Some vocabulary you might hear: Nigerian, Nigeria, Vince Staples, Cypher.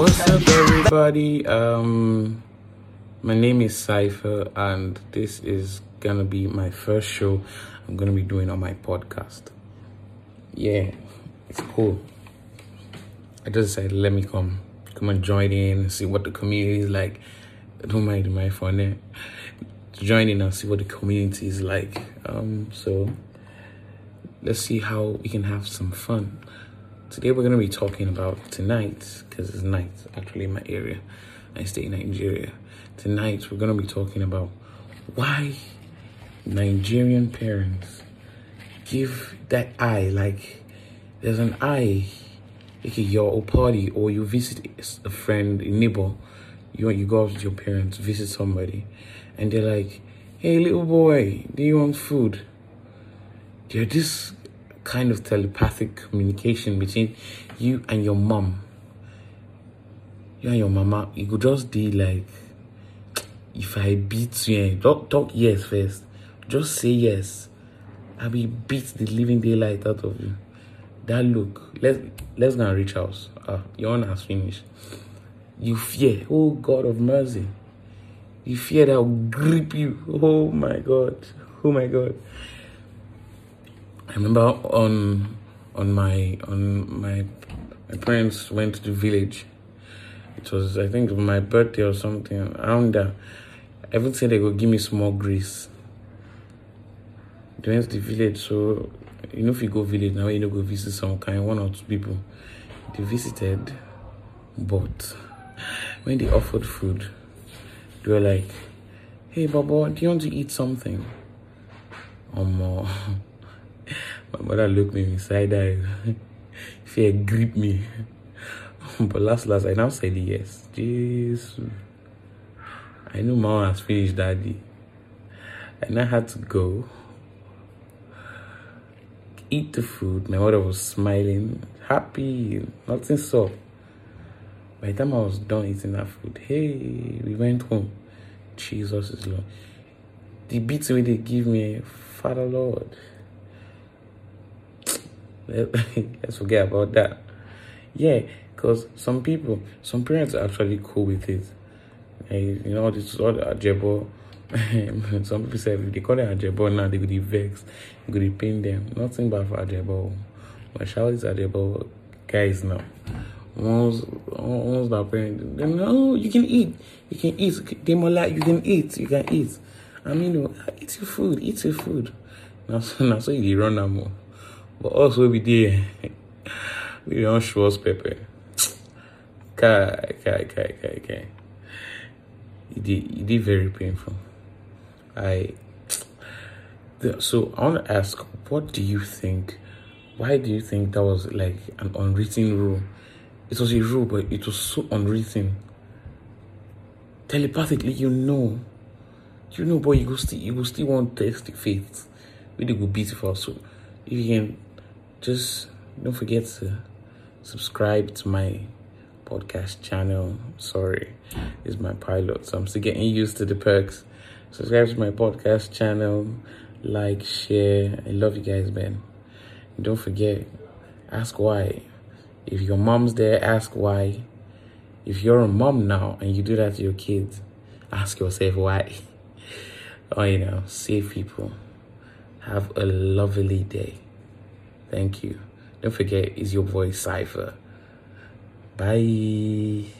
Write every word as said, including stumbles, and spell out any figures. What's up, everybody? Um, my name is Cypher, and this is gonna be my first show I'm gonna be doing on my podcast. Yeah, it's cool. I just decided, let me come, come and join in, see what the community is like. Don't mind my phone. Join in and see what the community is like. Um, so let's see how we can have some fun. Today we're going to be talking about tonight, because it's night actually in my area. I stay in Nigeria. Tonight we're going to be talking about why Nigerian parents give that eye, like there's an eye, like your party or you visit a friend, a neighbor, you, you go out with your parents, visit somebody, and they're like, hey little boy, do you want food? They're this kind of telepathic communication between you and your mom. You and your mama, you could just be like, if I beat you, don't talk yes first. Just say yes. I will beat the living daylight out of you. That look, let's let's go and reach house. Ah, your honor has finished. You fear, oh God of mercy. You fear that will grip you. Oh my God. Oh my God. I remember on on my on my my parents went to the village. It was, I think, my birthday or something around that. I would say they would give me small grace. They went to the village, so you know if you go village now, you know go visit some kind one or two people. They visited, but when they offered food, they were like, "Hey, Baba, do you want to eat something?" Or more. My mother looked me inside eye. Fear gripped me. But last last I now said yes. Jesus. I knew mom has finished daddy. I now had to go. Eat the food. My mother was smiling, happy, nothing so. By the time I was done eating that food, hey, we went home. Jesus is Lord. The beating they give me, Father Lord. Let's forget about that. Yeah, because some people, some parents are actually cool with it. Like, you know, this is all ajebo. Some people say if they call them ajebo now, they could be vexed, they could be pain them. Nothing bad for ajebo. My child is ajebo guys now. Once, once their parents, no, you can eat, you can eat. They more like you can eat, you can eat. I mean, eat your food, eat your food. Now, so, now so you run them more. But also we did, we don't show us pepper. Kai, kai, kai, kai, kai. It did, it did very painful. I. So I want to ask, what do you think? Why do you think that was like an unwritten rule? It was a rule, but it was so unwritten. Telepathically, you know, you know, but you go still, you go still want to test the faith. We did go beautiful, so. If you can, just don't forget to subscribe to my podcast channel. Sorry, it's my pilot, so I'm still getting used to the perks. Subscribe to my podcast channel, like, share. I love you guys, man. And don't forget, ask why. If your mom's there, ask why. If you're a mom now and you do that to your kids, ask yourself why. Oh, you know, save people. Have a lovely day. Thank you. Don't forget, it's your boy Cypher. Bye.